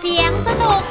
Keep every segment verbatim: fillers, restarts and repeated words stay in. เสียงสนุก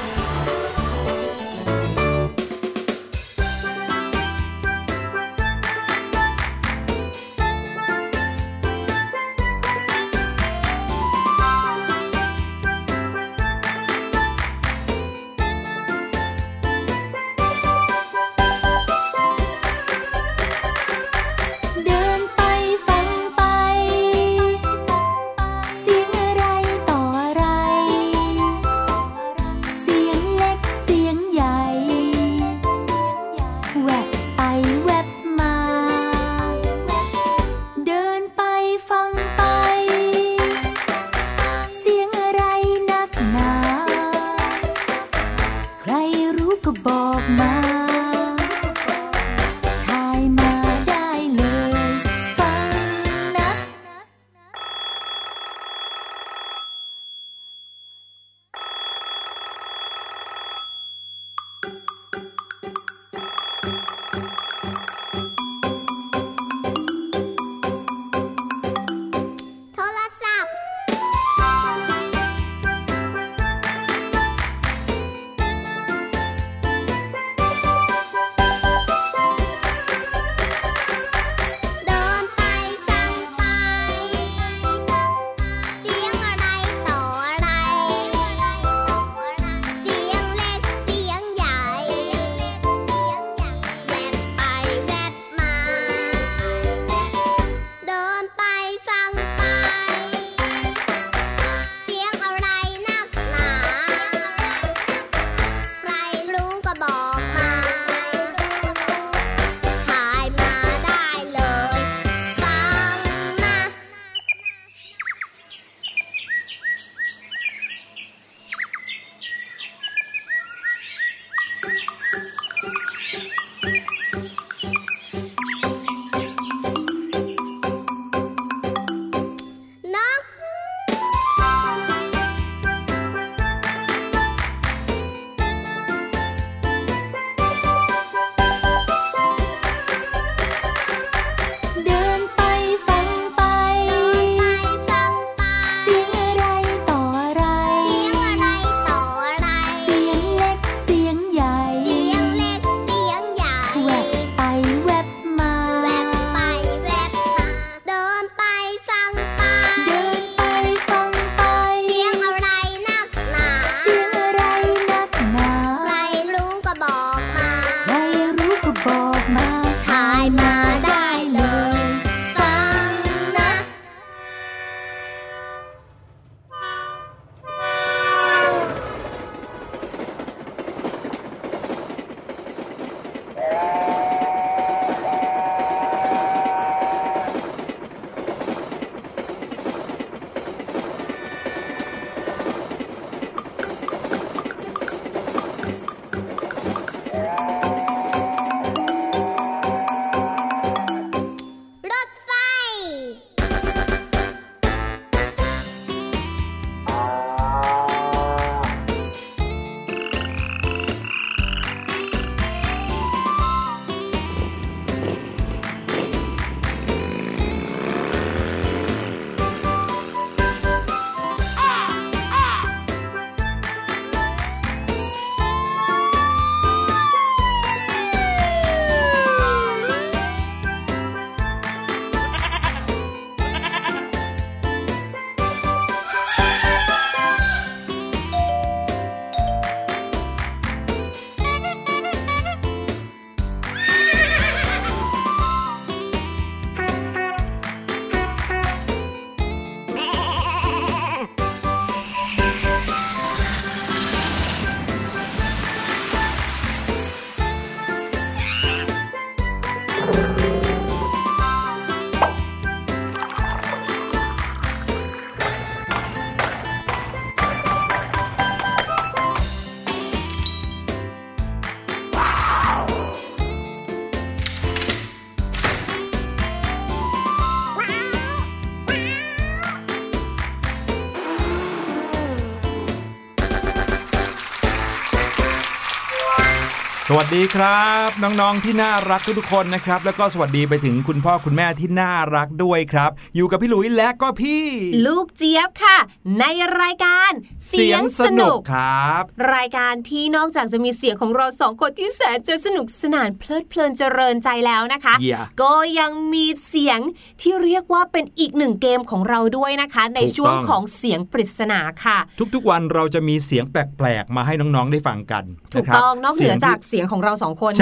สวัสดีครับน้องๆที่น่ารักทุกๆคนนะครับแล้วก็สวัสดีไปถึงคุณพ่อคุณแม่ที่น่ารักด้วยครับอยู่กับพี่หลุยและก็พี่ลูกเจี๊ยบค่ะในรายการเสียงสนุกครับรายการที่นอกจากจะมีเสียงของเราสองคนที่แสนจะสนุกสนานเพลิดเพลินเจริญใจแล้วนะคะ yeah. ก็ยังมีเสียงที่เรียกว่าเป็นอีกหนึ่งเกมของเราด้วยนะคะในช่วงของเสียงปริศนาค่ะทุกๆวันเราจะมีเสียงแปลกๆมาให้น้องๆได้ฟังกันถูกต้องนอกเหนือจากเสียงของเราสองคน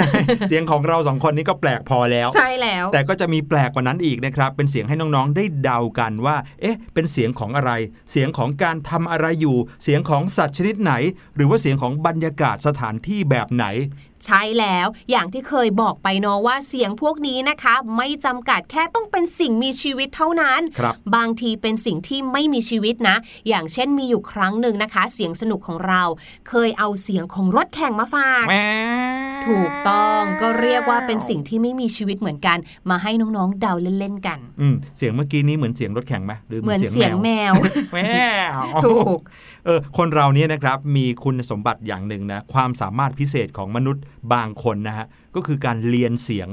เสียงของเราสองคนนี้ก็แปลกพอแล้วใช่แล้วแต่ก็จะมีแปลกกว่านั้นอีกนะครับเป็นเสียงให้น้องๆได้เดากันว่าเอ๊ะเป็นเสียงของอะไรเสียงของการทำอะไรอยู่เสียงของสัตว์ชนิดไหนหรือว่าเสียงของบรรยากาศสถานที่แบบไหนใช่แล้วอย่างที่เคยบอกไปเนาะว่าเสียงพวกนี้นะคะไม่จำกัดแค่ต้องเป็นสิ่งมีชีวิตเท่านั้น บางทีเป็นสิ่งที่ไม่มีชีวิตนะอย่างเช่นมีอยู่ครั้งหนึ่งนะคะเสียงสนุกของเราเคยเอาเสียงของรถแข่งมาฝากถูกต้องก็เรียกว่าเป็นสิ่งที่ไม่มีชีวิตเหมือนกันมาให้น้องๆเดาเล่นๆกันเสียงเมื่อกี้นี้เหมือนเสียงรถแข่งไหมหรือเหมือนเสียงแมวแมวถูกเออคนเราเนี่ยนะครับมีคุณสมบัติอย่างหนึ่งนะความสามารถพิเศษของมนุษย์บางคนนะฮะก็คือการเรียนเสียง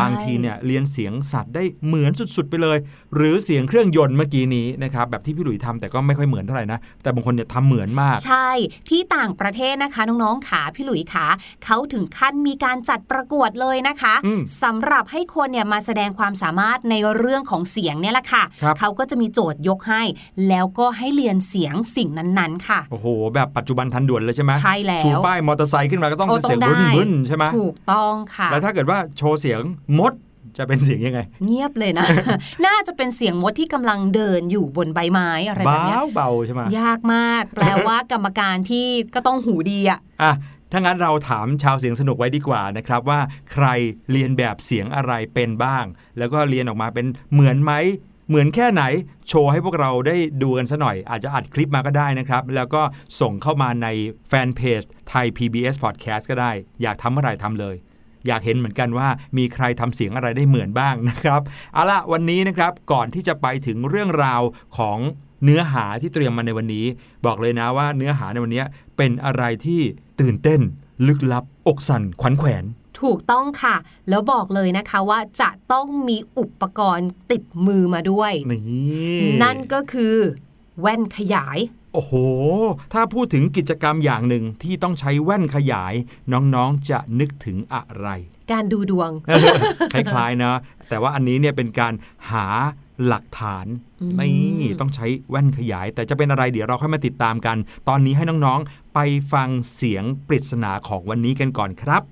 บางทีเนี่ยเรียนเสียงสัตว์ได้เหมือนสุดๆไปเลยหรือเสียงเครื่องยนต์เมื่อกี้นี้นะครับแบบที่พี่หลุยส์ทำแต่ก็ไม่ค่อยเหมือนเท่าไหร่นะแต่บางคนเนี่ยทำเหมือนมากใช่ที่ต่างประเทศนะคะน้องๆขาพี่หลุยส์ขาเขาถึงขั้นมีการจัดประกวดเลยนะคะสำหรับให้คนเนี่ยมาแสดงความสามารถในเรื่องของเสียงเนี่ยแหละค่ะเขาก็จะมีโจทย์ยกให้แล้วก็ให้เรียนเสียงสิ่งนั้นๆค่ะโอ้โหแบบปัจจุบันทันด่วนเลยใช่ไหมใช่แล้วชูป้ายมอเตอร์ไซค์ขึ้นมาก็ต้องเป็นเสียงบึ้นๆใช่ไหมถูกต้องค่ะแล้วถ้าเกิดว่าโชว์เสียงมดจะเป็นเสียงยังไงเงียบเลยนะ น่าจะเป็นเสียงมดที่กำลังเดินอยู่บนใบไม้อะไรแบบนี้เบาๆใช่ไหมยากมาก แปลว่ากรรมการที่ก็ต้องหูดีอ่ะอ่ะถ้างั้นเราถามชาวเสียงสนุกไว้ดีกว่านะครับว่าใครเรียนแบบเสียงอะไรเป็นบ้างแล้วก็เรียนออกมาเป็นเหมือนไหมเหมือนแค่ไหนโชว์ให้พวกเราได้ดูกันซะหน่อยอาจจะอัดคลิปมาก็ได้นะครับแล้วก็ส่งเข้ามาในแฟนเพจไทย พี บี เอส Podcast ก็ได้อยากทำเมื่อไหร่ทำเลยอยากเห็นเหมือนกันว่ามีใครทำเสียงอะไรได้เหมือนบ้างนะครับเอาละวันนี้นะครับก่อนที่จะไปถึงเรื่องราวของเนื้อหาที่เตรียมมาในวันนี้บอกเลยนะว่าเนื้อหาในวันนี้เป็นอะไรที่ตื่นเต้นลึกลับอกสั่นขวัญแขวนถูกต้องค่ะแล้วบอกเลยนะคะว่าจะต้องมีอุปกรณ์ติดมือมาด้วย นี่นั่นก็คือแว่นขยายโอ้โหถ้าพูดถึงกิจกรรมอย่างหนึ่งที่ต้องใช้แว่นขยายน้องๆจะนึกถึงอะไรการดูดวง คล้ายๆนะแต่ว่าอันนี้เนี่ยเป็นการหาหลักฐานนี่ต้องใช้แว่นขยายแต่จะเป็นอะไรเดี๋ยวเราค่อยมาติดตามกันตอนนี้ให้น้องๆไปฟังเสียงปริศนาของวันนี้กันก่อนครับ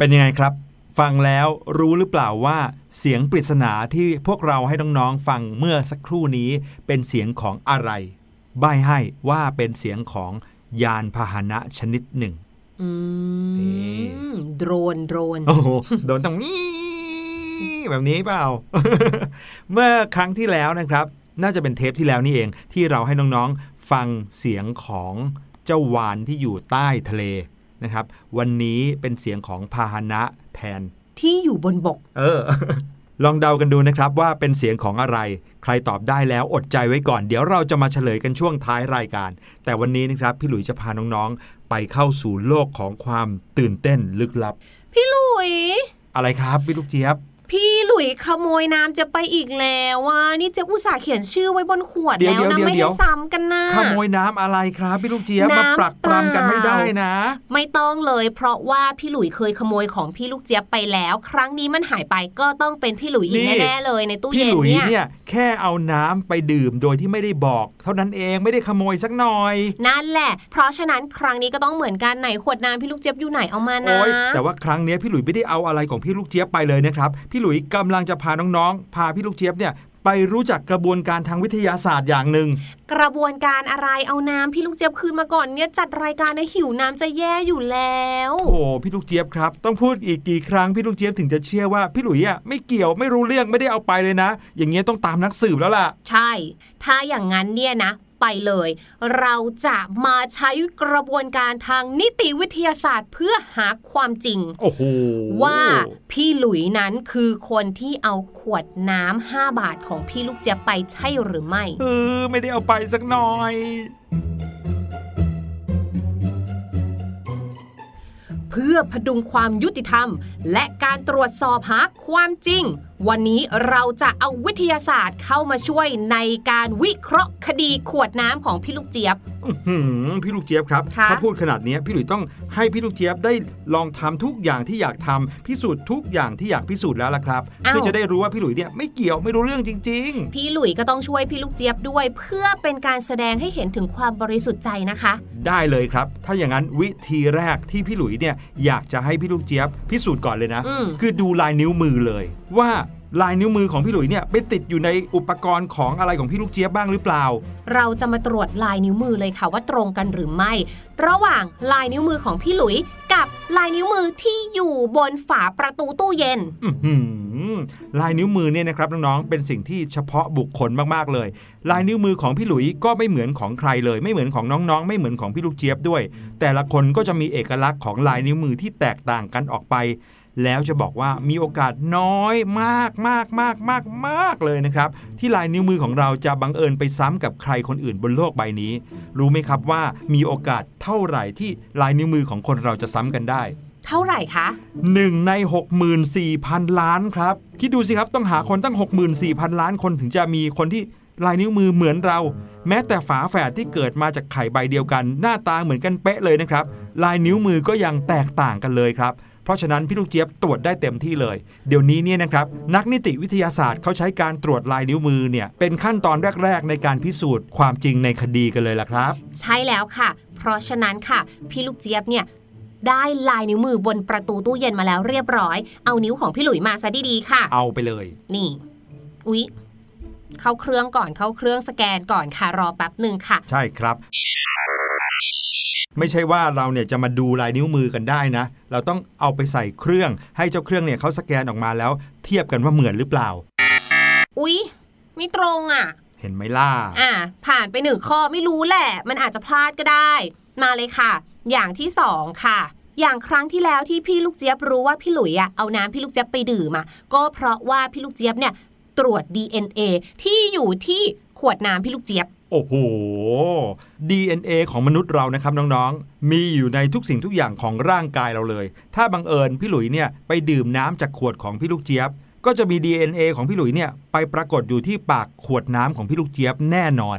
เป็นยังไงครับฟังแล้วรู้หรือเปล่าว่าเสียงปริศนาที่พวกเราให้น้องๆฟังเมื่อสักครู่นี้เป็นเสียงของอะไรใบ้ให้ว่าเป็นเสียงของยานพาหนะชนิดหนึ่งอืมโดรนโดรนโอ้โหโดรนต้องนี้แบบนี้เปล่า เมื่อครั้งที่แล้วนะครับน่าจะเป็นเทปที่แล้วนี่เองที่เราให้น้องๆฟังเสียงของเจ้าวาฬที่อยู่ใต้ทะเลนะครับวันนี้เป็นเสียงของพาหนะแทนที่อยู่บนบกเออลองเดากันดูนะครับว่าเป็นเสียงของอะไรใครตอบได้แล้วอดใจไว้ก่อนเดี๋ยวเราจะมาเฉลยกันช่วงท้ายรายการแต่วันนี้นะครับพี่หลุยส์จะพาน้องๆไปเข้าสู่โลกของความตื่นเต้นลึกลับพี่หลุยส์อะไรครับพี่ลูกเจี๊ยบพี่หลุยส์ขโมยน้ำจะไปอีกแล้วว่านี่เจ๊อุตส่าห์เขียนชื่อไว้บนขวดแล้วนะไม่ให้ซ้ำกันนะขโมยน้ำอะไรครับพี่ลูกเจี๊ยบมาปรักปรำกันไม่ได้นะไม่ต้องเลยเพราะว่าพี่หลุยส์เคยขโมยของพี่ลูกเจี๊ยบไปแล้วครั้งนี้มันหายไปก็ต้องเป็นพี่หลุยส์แน่ๆเลยในตู้เย็นเนี่ยพี่หลุยส์เนี่ยแค่เอาน้ำไปดื่มโดยที่ไม่ได้บอกเท่านั้นเองไม่ได้ขโมยสักหน่อยนั่นแหละเพราะฉะนั้นครั้งนี้ก็ต้องเหมือนกันไหนขวดน้ำพี่ลูกเจี๊ยบอยู่ไหนเอามานะแต่ว่าครั้งนี้พี่หลุยส์ไม่ได้เอาอะไรของพี่ลูกเจี๊ยบไปเลยนะครับพี่หลุยส์กำลังจะพาน้องๆพาพี่ลูกเจี๊ยบเนี่ยไป ไปรู้จักกระบวนการทางวิทยาศาสตร์อย่างหนึ่งกระบวนการอะไรเอาน้ำพี่ลูกเจี๊ยบคืนมาก่อนเนี่ยจัดรายการนะหิวน้ำจะแย่อยู่แล้วโอ้พี่ลูกเจี๊ยบครับต้องพูดอีกกี่ครั้งพี่ลูกเจี๊ยบถึงจะเชื่อว่าพี่หลุยอ่ะไม่เกี่ยวไม่รู้เรื่องไม่ได้เอาไปเลยนะอย่างเงี้ยต้องตามนักสืบแล้วล่ะใช่ถ้าอย่างงั้นเนี่ยนะไปเลยเราจะมาใช้กระบวนการทางนิติวิทยาศาสตร์เพื่อหาความจริง oh. ว่าพี่หลุยนั้นคือคนที่เอาขวดน้ำห้าบาทของพี่ลูกเจี๊ยบไปใช่หรือไม่เออไม่ได้เอาไปสักหน่อยเพื่อพดุงความยุติธรรมและการตรวจสอบหาความจริงวันนี้เราจะเอาวิทยาศาสตร์เข้ามาช่วยในการวิเคราะห์คดีขวดน้ำของพี่ลูกเจี๊ยบพี่ลูกเจี๊ยบครับถ้าพูดขนาดนี้พี่หลุยต้องให้พี่ลูกเจี๊ยบได้ลองทำทุกอย่างที่อยากทำพิสูจน์ทุกอย่างที่อยากพิสูจน์แล้วล่ะครับเพื่อจะได้รู้ว่าพี่หลุยเนี่ยไม่เกี่ยวไม่รู้เรื่องจริงๆพี่หลุยก็ต้องช่วยพี่ลูกเจี๊ยบด้วยเพื่อเป็นการแสดงให้เห็นถึงความบริสุทธิ์ใจนะคะได้เลยครับถ้าอย่างนั้นวิธีแรกที่พี่หลุยเนี่ยอยากจะให้พี่ลูกเจี๊ยบพิสูจน์ก่อนเลยนะคือดูลายนิ้วมือเลยว่าลายนิ้วมือของพี่หลุยเนี่ยไปติดอยู่ในอุปกรณ์ของอะไรของพี่ลูกเจี๊ยบบ้างหรือเปล่าเราจะมาตรวจลายนิ้วมือเลยค่ะว่าตรงกันหรือไม่ระหว่างลายนิ้วมือของพี่หลุยกับลายนิ้วมือที่อยู่บนฝาประตูตู้เย็นลายนิ้วมือเนี่ยนะครับน้องๆเป็นสิ่งที่เฉพาะบุคคลมากๆเลยลายนิ้วมือของพี่หลุยก็ไม่เหมือนของใครเลยไม่เหมือนของน้องๆไม่เหมือนของพี่ลูกเจี๊ยบด้วยแต่ละคนก็จะมีเอกลักษณ์ของลายนิ้วมือที่แตกต่างกันออกไปแล้วจะบอกว่ามีโอกาสน้อยมากมากมากมากมากเลยนะครับที่ลายนิ้วมือของเราจะบังเอิญไปซ้ำกับใครคนอื่นบนโลกใบนี้รู้ไหมครับว่ามีโอกาสเท่าไหร่ที่ลายนิ้วมือของคนเราจะซ้ำกันได้เท่าไหร่คะหนึ่งใน หกหมื่นสี่พัน ล้านครับคิดดูสิครับต้องหาคนตั้ง หกหมื่นสี่พัน ล้านคนถึงจะมีคนที่ลายนิ้วมือเหมือนเราแม้แต่ฝาแฝดที่เกิดมาจากไข่ใบเดียวกันหน้าตาเหมือนกันเป๊ะเลยนะครับลายนิ้วมือก็ยังแตกต่างกันเลยครับเพราะฉะนั้นพี่ลูกเจี๊ยบตรวจได้เต็มที่เลยเดี๋ยวนี้เนี่ยนะครับนักนิติวิทยาศาสตร์เขาใช้การตรวจลายนิ้วมือเนี่ยเป็นขั้นตอนแรกๆในการพิสูจน์ความจริงในคดีกันเลยล่ะครับใช่แล้วค่ะเพราะฉะนั้นค่ะพี่ลูกเจี๊ยบเนี่ยได้ลายนิ้วมือบนประตูตู้เย็นมาแล้วเรียบร้อยเอานิ้วของพี่หลุยมาซะดีๆค่ะเอาไปเลยนี่อุ๊ยเข้าเครื่องก่อนเข้าเครื่องสแกนก่อนค่ะรอแป๊บนึงค่ะใช่ครับไม่ใช่ว่าเราเนี่ยจะมาดูลายนิ้วมือกันได้นะเราต้องเอาไปใส่เครื่องให้เจ้าเครื่องเนี่ยเขาสแกนออกมาแล้วเทียบกันว่าเหมือนหรือเปล่าอุ๊ยไม่ตรงอ่ะเห็นไหมล่ะอ่ะผ่านไปหนึ่งข้อไม่รู้แหละมันอาจจะพลาดก็ได้มาเลยค่ะอย่างที่สองค่ะอย่างครั้งที่แล้วที่พี่ลูกเจี๊ยบรู้ว่าพี่หลุยอ่ะเอาน้ำพี่ลูกเจี๊ยบไปดื่มอ่ะก็เพราะว่าพี่ลูกเจี๊ยบเนี่ยตรวจ ดี เอ็น เอ ที่อยู่ที่ขวดน้ำพี่ลูกเจี๊ยบโอ้โห ดี เอ็น เอ ของมนุษย์เรานะครับน้องๆมีอยู่ในทุกสิ่งทุกอย่างของร่างกายเราเลยถ้าบังเอิญพี่หลุยเนี่ยไปดื่มน้ำจากขวดของพี่ลูกเจี๊ยบก็จะมี ดี เอ็น เอ ของพี่หลุยเนี่ยไปปรากฏอยู่ที่ปากขวดน้ำของพี่ลูกเจี๊ยบแน่นอน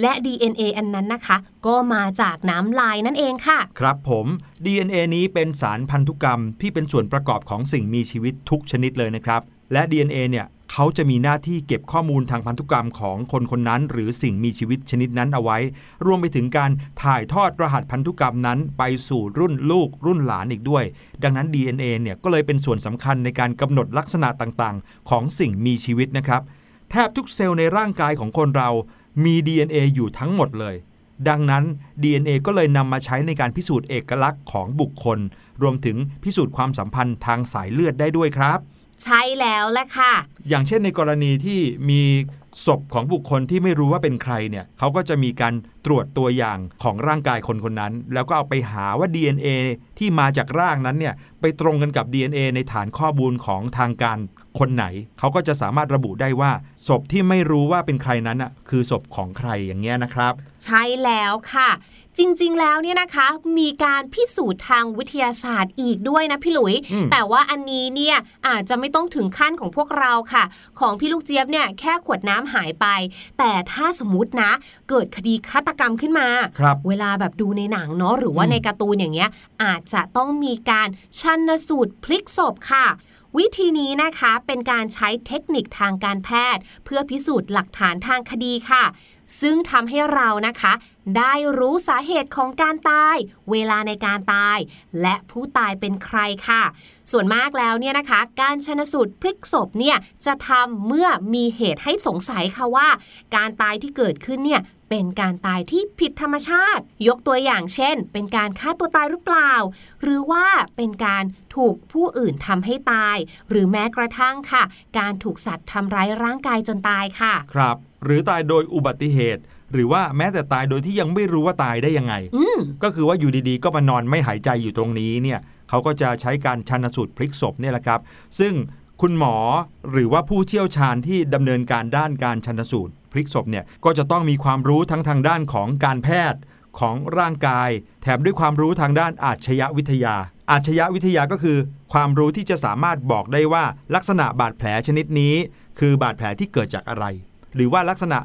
และ ดี เอ็น เอ อันนั้นนะคะก็มาจากน้ำลายนั่นเองค่ะครับผม ดี เอ็น เอ นี้เป็นสารพันธุกรรมที่เป็นส่วนประกอบของสิ่งมีชีวิตทุกชนิดเลยนะครับและ ดี เอ็น เอ เนี่ยเขาจะมีหน้าที่เก็บข้อมูลทางพันธุกรรมของคนคนนั้นหรือสิ่งมีชีวิตชนิดนั้นเอาไว้รวมไปถึงการถ่ายทอดรหัสพันธุกรรมนั้นไปสู่รุ่นลูกรุ่นหลานอีกด้วยดังนั้น ดี เอ็น เอ เนี่ยก็เลยเป็นส่วนสำคัญในการกำหนดลักษณะต่างๆของสิ่งมีชีวิตนะครับแทบทุกเซลล์ในร่างกายของคนเรามี ดี เอ็น เอ อยู่ทั้งหมดเลยดังนั้น ดี เอ็น เอ ก็เลยนำมาใช้ในการพิสูจน์เอกลักษณ์ของบุคคลรวมถึงพิสูจน์ความสัมพันธ์ทางสายเลือดได้ด้วยครับใช่แล้วแหละค่ะอย่างเช่นในกรณีที่มีศพของบุคคลที่ไม่รู้ว่าเป็นใครเนี่ยเขาก็จะมีการตรวจตัวอย่างของร่างกายคนคนนั้นแล้วก็เอาไปหาว่า ดี เอ็น เอ ที่มาจากร่างนั้นเนี่ยไปตรงกันกับ ดี เอ็น เอ ในฐานข้อมูลของทางการคนไหนเขาก็จะสามารถระบุได้ว่าศพที่ไม่รู้ว่าเป็นใครนั้นอ่ะคือศพของใครอย่างเงี้ยนะครับใช่แล้วค่ะจริงๆแล้วเนี่ยนะคะมีการพิสูจน์ทางวิทยาศาสตร์อีกด้วยนะพี่หลุยแต่ว่าอันนี้เนี่ยอาจจะไม่ต้องถึงขั้นของพวกเราค่ะของพี่ลูกเจี๊ยบเนี่ยแค่ขวดน้ำหายไปแต่ถ้าสมมตินะเกิดคดีฆาตกรรมขึ้นมาเวลาแบบดูในหนังเนาะหรือว่าในการ์ตูนอย่างเงี้ยอาจจะต้องมีการชันสูตรพลิกศพค่ะวิธีนี้นะคะเป็นการใช้เทคนิคทางการแพทย์เพื่อพิสูจน์หลักฐานทางคดีค่ะ ซึ่งทำให้เรานะคะได้รู้สาเหตุของการตายเวลาในการตายและผู้ตายเป็นใครค่ะส่วนมากแล้วเนี่ยนะคะการชันสูตรพลิกศพเนี่ยจะทำเมื่อมีเหตุให้สงสัยค่ะว่าการตายที่เกิดขึ้นเนี่ยเป็นการตายที่ผิดธรรมชาติยกตัวอย่างเช่นเป็นการฆ่าตัวตายหรือเปล่าหรือว่าเป็นการถูกผู้อื่นทำให้ตายหรือแม้กระทั่งค่ะการถูกสัตว์ทำร้ายร่างกายจนตายค่ะครับหรือตายโดยอุบัติเหตุหรือว่าแม้แต่ตายโดยที่ยังไม่รู้ว่าตายได้ยังไงก็คือว่าอยู่ดีๆก็มานอนไม่หายใจอยู่ตรงนี้เนี่ยเขาก็จะใช้การชันสูตรพลิกศพเนี่ยแหละครับซึ่งคุณหมอหรือว่าผู้เชี่ยวชาญที่ดำเนินการด้านการชันสูตรพลิกศพเนี่ยก็จะต้องมีความรู้ทั้งทางด้านของการแพทย์ของร่างกายแถมด้วยความรู้ทางด้านอาชญวิทยาอาชญวิทยาก็คือความรู้ที่จะสามารถบอกได้ว่าลักษณะบาดแผลชนิดนี้คือบาดแผลที่เกิดจากอะไรหรือว่าลักษณะ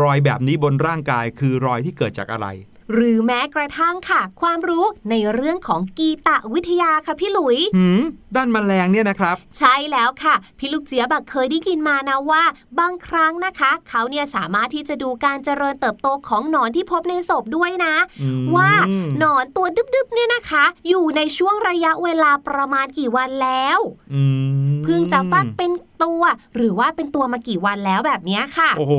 รอยแบบนี้บนร่างกายคือรอยที่เกิดจากอะไรหรือแม้กระทั่งค่ะความรู้ในเรื่องของกีตวิทยาค่ะพี่หลุยหืมด้านแมลงเนี่ยนะครับใช่แล้วค่ะพี่ลูกเจี๊ยบเคยได้ยินมานะว่าบางครั้งนะคะเขาเนี่ยสามารถที่จะดูการเจริญเติบโตของหนอนที่พบในศพด้วยนะว่าหนอนตัวดึบๆเนี่ยนะคะอยู่ในช่วงระยะเวลาประมาณกี่วันแล้วเพิ่งจะฟักเป็นตัวหรือว่าเป็นตัวมากี่วันแล้วแบบนี้ค่ะโอ้โห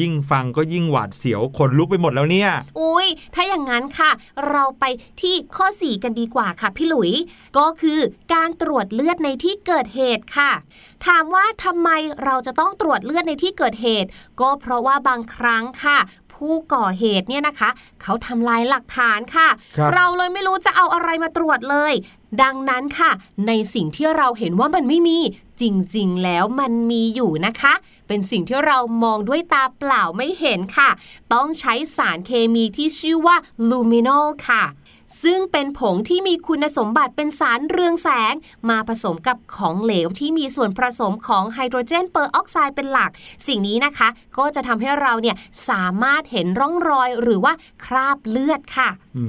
ยิ่งฟังก็ยิ่งหวาดเสียวขนลุกไปหมดแล้วเนี่ยอุ๊ยถ้าอย่างนั้นค่ะเราไปที่ข้อสี่กันดีกว่าค่ะพี่หลุยก็คือการตรวจเลือดในที่เกิดเหตุค่ะถามว่าทำไมเราจะต้องตรวจเลือดในที่เกิดเหตุก็เพราะว่าบางครั้งค่ะผู้ก่อเหตุเนี่ยนะคะเขาทำลายหลักฐานค่ะเราเลยไม่รู้จะเอาอะไรมาตรวจเลยดังนั้นค่ะในสิ่งที่เราเห็นว่ามันไม่มีจริงๆแล้วมันมีอยู่นะคะเป็นสิ่งที่เรามองด้วยตาเปล่าไม่เห็นค่ะต้องใช้สารเคมีที่ชื่อว่าลูมินอลค่ะซึ่งเป็นผงที่มีคุณสมบัติเป็นสารเรืองแสงมาผสมกับของเหลวที่มีส่วนผสมของไฮโดรเจนเปอร์ออกไซด์เป็นหลักสิ่งนี้นะคะก็จะทำให้เราเนี่ยสามารถเห็นร่องรอยหรือว่าคราบเลือดค่ะอื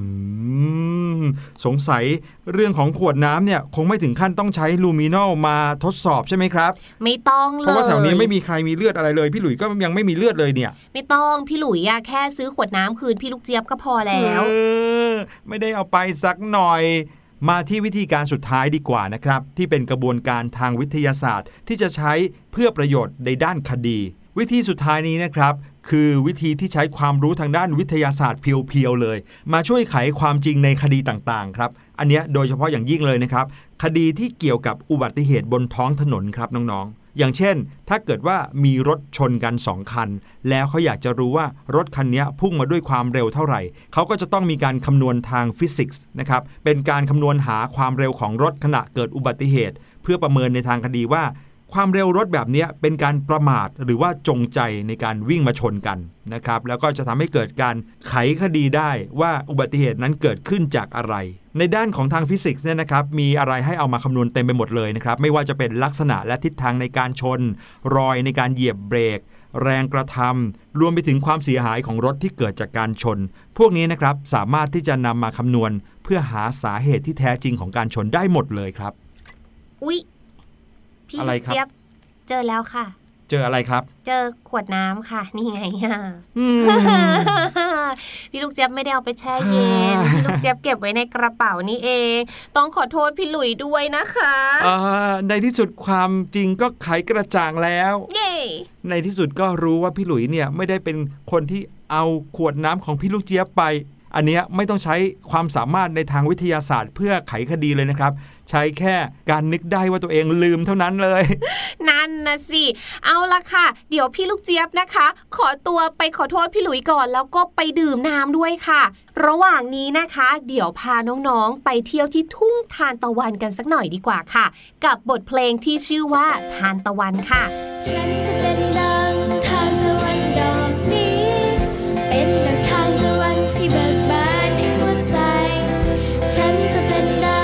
มสงสัยเรื่องของขวดน้ำเนี่ยคงไม่ถึงขั้นต้องใช้ลูมินอลมาทดสอบใช่ไหมครับไม่ต้องเลยเพราะว่าแถวนี้ไม่มีใครมีเลือดอะไรเลยพี่หลุยก็ยังไม่มีเลือดเลยเนี่ยไม่ต้องพี่หลุยอะแค่ซื้อขวดน้ำคืนพี่ลูกเจี๊ยบก็พอแล้วไม่ได้เอาไปสักหน่อยมาที่วิธีการสุดท้ายดีกว่านะครับที่เป็นกระบวนการทางวิทยาศาสตร์ที่จะใช้เพื่อประโยชน์ในด้านคดีวิธีสุดท้ายนี้นะครับคือวิธีที่ใช้ความรู้ทางด้านวิทยาศาสตร์เพียวๆเลยมาช่วยไขความจริงในคดีต่างๆครับอันเนี้ยโดยเฉพาะอย่างยิ่งเลยนะครับคดีที่เกี่ยวกับอุบัติเหตุบนท้องถนนครับน้องๆอย่างเช่นถ้าเกิดว่ามีรถชนกันสองคันแล้วเขาอยากจะรู้ว่ารถคันนี้พุ่งมาด้วยความเร็วเท่าไหร่เขาก็จะต้องมีการคำนวณทางฟิสิกส์นะครับเป็นการคำนวณหาความเร็วของรถขณะเกิดอุบัติเหตุเพื่อประเมินในทางคดีว่าความเร็วรถแบบนี้เป็นการประมาทหรือว่าจงใจในการวิ่งมาชนกันนะครับแล้วก็จะทำให้เกิดการไขคดีได้ว่าอุบัติเหตุนั้นเกิดขึ้นจากอะไรในด้านของทางฟิสิกส์เนี่ยนะครับมีอะไรให้เอามาคำนวณเต็มไปหมดเลยนะครับไม่ว่าจะเป็นลักษณะและทิศทางในการชนรอยในการเหยียบเบรกแรงกระทำรวมไปถึงความเสียหายของรถที่เกิดจากการชนพวกนี้นะครับสามารถที่จะนำมาคำนวณเพื่อหาสาเหตุที่แท้จริงของการชนได้หมดเลยครับอุ๊ยพี่เจี๊ยบเจอแล้วค่ะเจออะไรครับเจอขวดน้ำค่ะนี่ไงอ่ะ พี่ลูกเจี๊ยบไม่ได้เอาไปแช่เย็น พี่ลูกเจี๊ยบเก็บไว้ในกระเป๋านี่เองต้องขอโทษพี่หลุยด้วยนะคะในที่สุดความจริงก็ไขกระจ่างแล้วเย้ในที่สุดก็รู้ว่าพี่หลุยเนี่ยไม่ได้เป็นคนที่เอาขวดน้ำของพี่ลูกเจี๊ยบไปอันเนี้ยไม่ต้องใช้ความสามารถในทางวิทยาศาสตร์เพื่อไขคดีเลยนะครับใช้แค่การนึกได้ว่าตัวเองลืมเท่านั้นเลยนั่นนะสิเอาละค่ะเดี๋ยวพี่ลูกเจี๊ยบนะคะขอตัวไปขอโทษพี่หลุยก่อนแล้วก็ไปดื่มน้ำด้วยค่ะระหว่างนี้นะคะเดี๋ยวพาน้องๆไปเที่ยวที่ทุ่งทานตะวันกันสักหน่อยดีกว่าค่ะกับบทเพลงที่ชื่อว่าทานตะวันค่ะฉันจะเป็นนางทานตะวันดอกนี้เป็นนางทานตะวันที่เบิกบานในหัวใจฉันจะเป็นนาง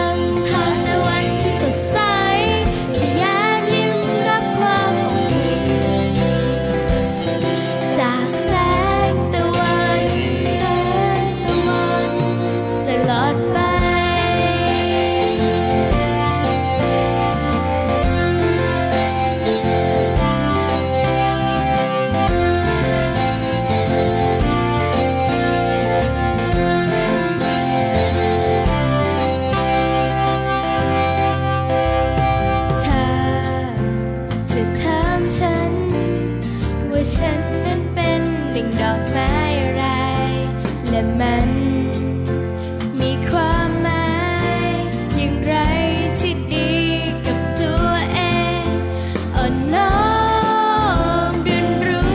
ว่าฉันนั้นเป็นดั่งดอกไม้ไรและมันมีความหมายอย่างไรที่ดีกับตัวเองอ่อนน้อมเรียนรู้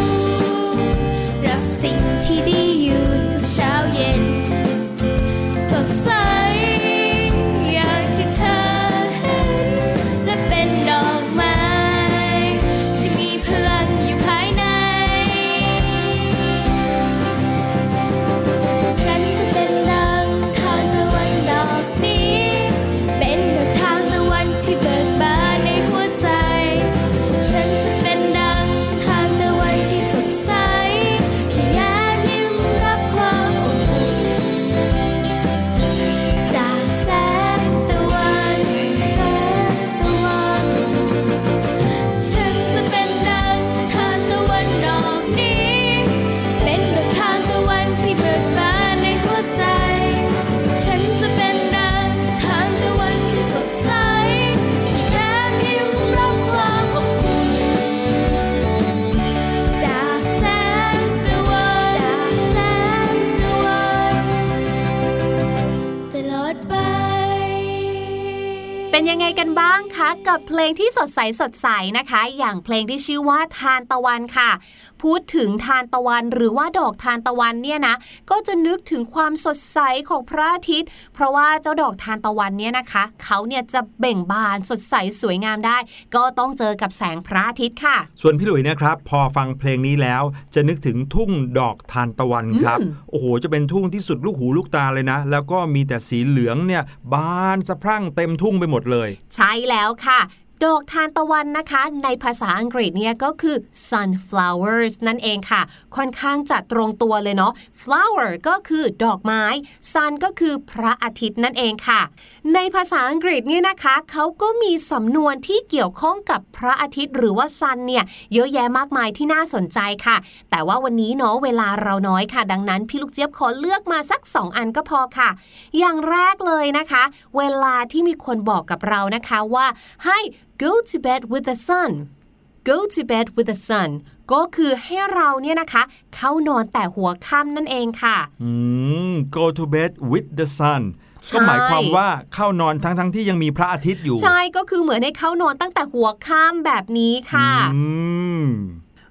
รับสิ่งที่ดีอยู่ทุกเช้าเย็นสดใสอย่างที่เธอเห็นและเป็นดอกไม้ที่มีพลังอยู่ภายในฉันจะเป็นดังทางตะวันดอกนี้เป็นดอกทางตะวันที่เบิกบานในหัวใจฉันจะเป็นดังทางตะวันที่สดใสขยะยิ้มรับความอบอุ่นจากแสงตะวันแสงตะวันฉันจะเป็นดังทางตะวันดอกนี้เป็นดอกทางตะวันที่เบิกบานในหัวใจฉันจะเป็นดังทางตะวันที่สดใสที่แอบยิ้มรับความอบอุ่นจากแสงตะวันจากแสงตะวันตลอดไป เป็นยังไงกันบ้างคะกับเพลงที่สดใสสดใสนะคะ อย่างเพลงที่ชื่อว่าทานตะวันค่ะ พูดถึงทานตะวันหรือว่าดอกทานตะวันเนี่ยนะก็จะนึกถึงความสดใสของพระอาทิตย์เพราะว่าเจ้าดอกทานตะวันเนี่ยนะคะเขาเนี่ยจะเบ่งบานสดใสสวยงามได้ ก็ต้องเจอกับแสงพระอาทิตย์ค่ะ ส่วนพี่หลุยนะครับพอฟังเพลงนี้แล้วจะนึกถึงทุ่งดอกทานตะวันครับโอ้โหจะเป็นทุ่งที่สุดลูกหูลูกตาเลยนะแล้วก็มีแต่สีเหลืองเนี่ยบานสะพรั่งเต็มทุ่งไปหมดเลยใช่แล้วค่ะดอกทานตะวันนะคะในภาษาอังกฤษเนี่ยก็คือ sunflowers นั่นเองค่ะค่อนข้างจะตรงตัวเลยเนาะ flower ก็คือดอกไม้ sun ก็คือพระอาทิตย์นั่นเองค่ะในภาษาอังกฤษเนี่ยนะคะเขาก็มีสำนวนที่เกี่ยวข้องกับพระอาทิตย์หรือว่า sun เนี่ยเยอะแยะมากมายที่น่าสนใจค่ะแต่ว่าวันนี้เนาะเวลาเราน้อยค่ะดังนั้นพี่ลูกเจี๊ยบขอเลือกมาสักสองอันก็พอค่ะอย่างแรกเลยนะคะเวลาที่มีคนบอกกับเรานะคะว่าให้Go to bed with the sun. Go to bed with the sun. ก็คือให้เราเนี่ยนะคะเข้านอนแต่หัวค่ำนั่นเองค่ะ mm, Go to bed with the sunก็หมายความว่าเข้านอนทั้งทั้งที่ยังมีพระอาทิตย์อยู่ใช่ก็คือเหมือนให้เข้านอนตั้งแต่หัวค่ำแบบนี้ค่ะ mm.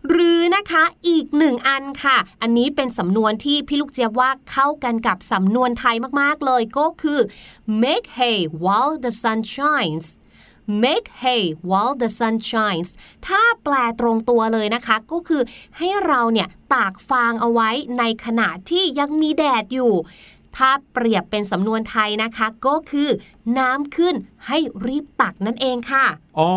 หรือนะคะอีกหนึ่งอันค่ะอันนี้เป็นสำนวนที่พี่ลูกเจี๊ยบว่าเข้ากันกับสำนวนไทยมากๆเลยก็คือ make hay while the sun shines make hay while the sun shines ถ้าแปลตรงตัวเลยนะคะก็คือให้เราเนี่ยตากฟางเอาไว้ในขณะที่ยังมีแดดอยู่ถ้าเปรียบเป็นสำนวนไทยนะคะก็คือน้ำขึ้นให้รีบตักนั่นเองค่ะอ๋อ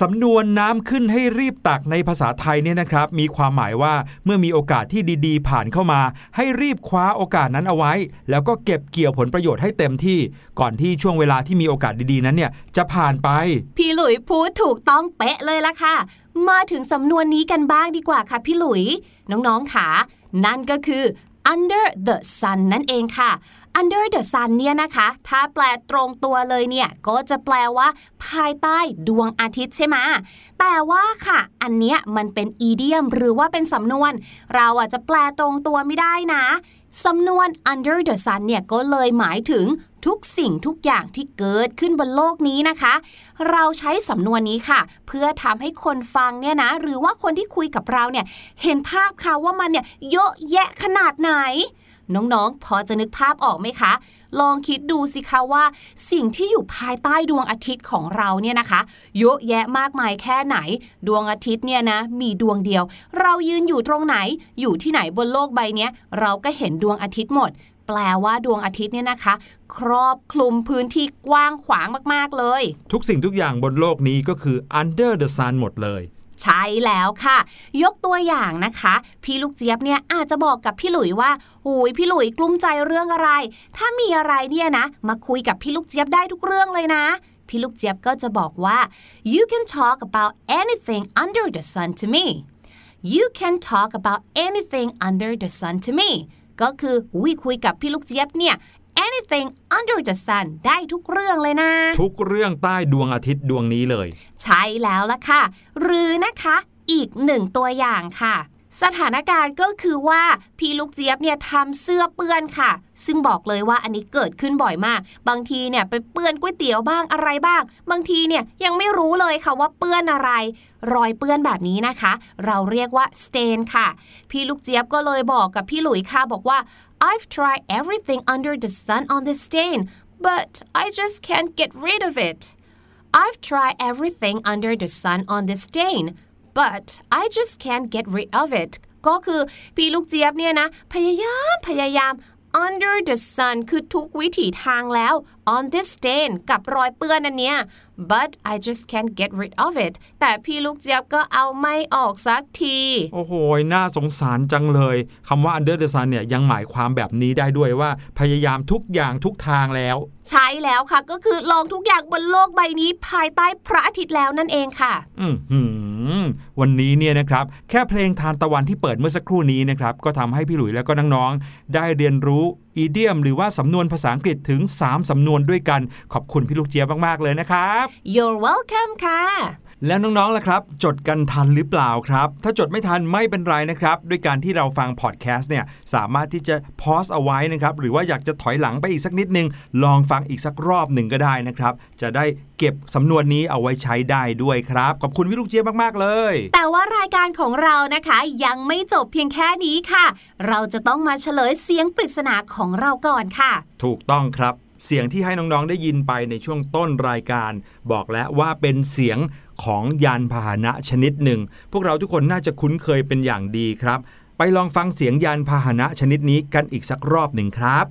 สำนวนน้ำขึ้นให้รีบตักในภาษาไทยเนี่ยนะครับมีความหมายว่าเมื่อมีโอกาสที่ดีๆผ่านเข้ามาให้รีบคว้าโอกาสนั้นเอาไว้แล้วก็เก็บเกี่ยวผลประโยชน์ให้เต็มที่ก่อนที่ช่วงเวลาที่มีโอกาสดีๆนั้นเนี่ยจะผ่านไปพี่หลุยพูดถูกต้องเป๊ะเลยละค่ะมาถึงสำนวนนี้กันบ้างดีกว่าค่ะพี่หลุยน้องๆค่ะนั่นก็คือunder the sun นั่นเองค่ะ under the sun เนี่ยนะคะถ้าแปลตรงตัวเลยเนี่ยก็จะแปลว่าภายใต้ดวงอาทิตย์ใช่ไหมแต่ว่าค่ะอันเนี้ยมันเป็นอีเดียมหรือว่าเป็นสำนวนเราอาจจะแปลตรงตัวไม่ได้นะสำนวน under the sun เนี่ยก็เลยหมายถึงทุกสิ่งทุกอย่างที่เกิดขึ้นบนโลกนี้นะคะเราใช้สำนวนนี้ค่ะเพื่อทำให้คนฟังเนี่ยนะหรือว่าคนที่คุยกับเราเนี่ยเห็นภาพค่ะว่ามันเนี่ยเยอะแยะขนาดไหนน้องๆพอจะนึกภาพออกไหมคะลองคิดดูสิคะว่าสิ่งที่อยู่ภายใต้ดวงอาทิตย์ของเราเนี่ยนะคะเยอะแยะมากมายแค่ไหนดวงอาทิตย์เนี่ยนะมีดวงเดียวเรายืนอยู่ตรงไหนอยู่ที่ไหนบนโลกใบนี้เราก็เห็นดวงอาทิตย์หมดแปลว่าดวงอาทิตย์เนี่ยนะคะครอบคลุมพื้นที่กว้างขวางมากๆเลยทุกสิ่งทุกอย่างบนโลกนี้ก็คือ under the sun หมดเลยใช่แล้วค่ะยกตัวอย่างนะคะพี่ลูกเจี๊ยบเนี่ยอาจจะบอกกับพี่หลุยว่าโอ้ยพี่หลุยกลุ้มใจเรื่องอะไรถ้ามีอะไรเนี่ยนะมาคุยกับพี่ลูกเจี๊ยบได้ทุกเรื่องเลยนะพี่ลูกเจี๊ยบก็จะบอกว่า you can talk about anything under the sun to me you can talk about anything under the sun to me ก็คืออุ้ยคุยกับพี่ลูกเจี๊ยบเนี่ยanything under the sun ได้ทุกเรื่องเลยนะทุกเรื่องใต้ดวงอาทิตย์ดวงนี้เลยใช่แล้วล่ะค่ะหรือนะคะ อีกหนึ่งตัวอย่างค่ะสถานการณ์ก็คือว่าพี่ลูกเจี๊ยบเนี่ยทำเสื้อเปื้อนค่ะซึ่งบอกเลยว่าอันนี้เกิดขึ้นบ่อยมากบางทีเนี่ยไปเปื้อนก๋วยเตี๋ยวบ้างอะไรบ้างบางทีเนี่ยยังไม่รู้เลยค่ะว่าเปื้อนอะไรรอยเปื้อนแบบนี้นะคะเราเรียกว่า stain ค่ะพี่ลูกเจี๊ยบก็เลยบอกกับพี่หลุยค่ะบอกว่า I've tried everything under the sun on this stain but I just can't get rid of it I've tried everything under the sun on this stain but I just can't get rid of it ก็คือพี่ลูกเจี๊ยบเนี่ยนะพยายามพยายาม under the sun คือทุกวิถีทางแล้ว on this stain กับรอยเปื้อนอันเนี้ย but I just can't get rid of it แต่พี่ลูกเจี๊ยบก็เอาไม่ออกสักทีโอ้โหน่าสงสารจังเลยคำว่า under the sun เนี่ยยังหมายความแบบนี้ได้ด้วยว่าพยายามทุกอย่างทุกทางแล้วใช่แล้วค่ะก็คือลองทุกอย่างบนโลกใบนี้ภายใต้พระอาทิตย์แล้วนั่นเองค่ะอือหือวันนี้เนี่ยนะครับแค่เพลงทานตะวันที่เปิดเมื่อสักครู่นี้นะครับก็ทำให้พี่หลุยและก็น้องๆได้เรียนรู้อีเดียมหรือว่าสำนวนภาษาอังกฤษถึงสามสำนวนด้วยกันขอบคุณพี่ลูกเจี๊ยบมากๆเลยนะครับ You're welcome ค่ะแล้วน้องๆล่ะครับจดกันทันหรือเปล่าครับถ้าจดไม่ทันไม่เป็นไรนะครับด้วยการที่เราฟังพอดแคสต์เนี่ยสามารถที่จะพอสเอาไว้นะครับหรือว่าอยากจะถอยหลังไปอีกสักนิดนึงลองฟังอีกสักรอบหนึ่งก็ได้นะครับจะได้เก็บสำนวนนี้เอาไว้ใช้ได้ด้วยครับขอบคุณพี่ลูกเจี๊ยบมากๆเลยแต่ว่ารายการของเรานะคะยังไม่จบเพียงแค่นี้ค่ะเราจะต้องมาเฉลยเสียงปริศนาของเราก่อนค่ะถูกต้องครับเสียงที่ให้น้องๆได้ยินไปในช่วงต้นรายการบอกแล้วว่าเป็นเสียงของยานพาหนะชนิดหนึ่งพวกเราทุกคนน่าจะคุ้นเคยเป็นอย่างดีครับไปลองฟังเสียงยานพาหนะชนิดนี้กันอีกสักรอบหนึ่งครับ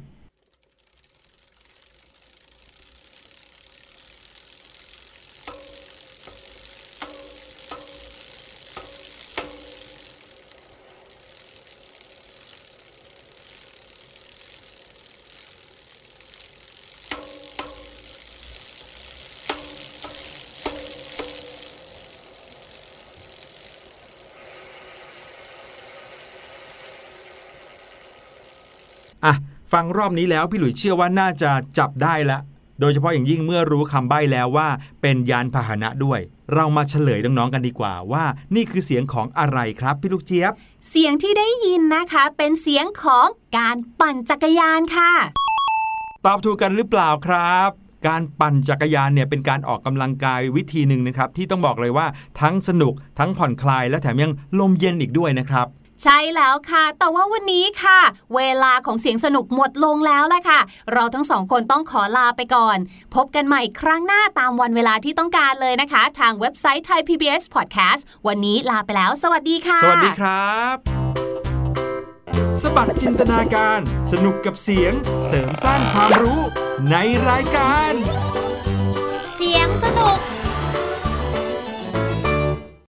อ่ะฟังรอบนี้แล้วพี่หลุยเชื่อว่าน่าจะจับได้ละโดยเฉพาะอย่างยิ่งเมื่อรู้คำใบ้แล้วว่าเป็นยานพาหนะด้วยเรามาเฉลยน้องๆกันดีกว่าว่านี่คือเสียงของอะไรครับพี่ลูกเจี๊ยบเสียงที่ได้ยินนะคะเป็นเสียงของการปั่นจักรยานค่ะตอบถูกกันหรือเปล่าครับการปั่นจักรยานเนี่ยเป็นการออกกำลังกายวิธีหนึ่งนะครับที่ต้องบอกเลยว่าทั้งสนุกทั้งผ่อนคลายและแถมยังลมเย็นอีกด้วยนะครับใช่แล้วค่ะแต่ว่าวันนี้ค่ะเวลาของเสียงสนุกหมดลงแล้วล่ะค่ะเราทั้งสองคนต้องขอลาไปก่อนพบกันใหม่ครั้งหน้าตามวันเวลาที่ต้องการเลยนะคะทางเว็บไซต์ Thai พี บี เอส Podcast วันนี้ลาไปแล้วสวัสดีค่ะสวัสดีครับสบัดจินตนาการสนุกกับเสียงเสริมสร้างความรู้ในรายการ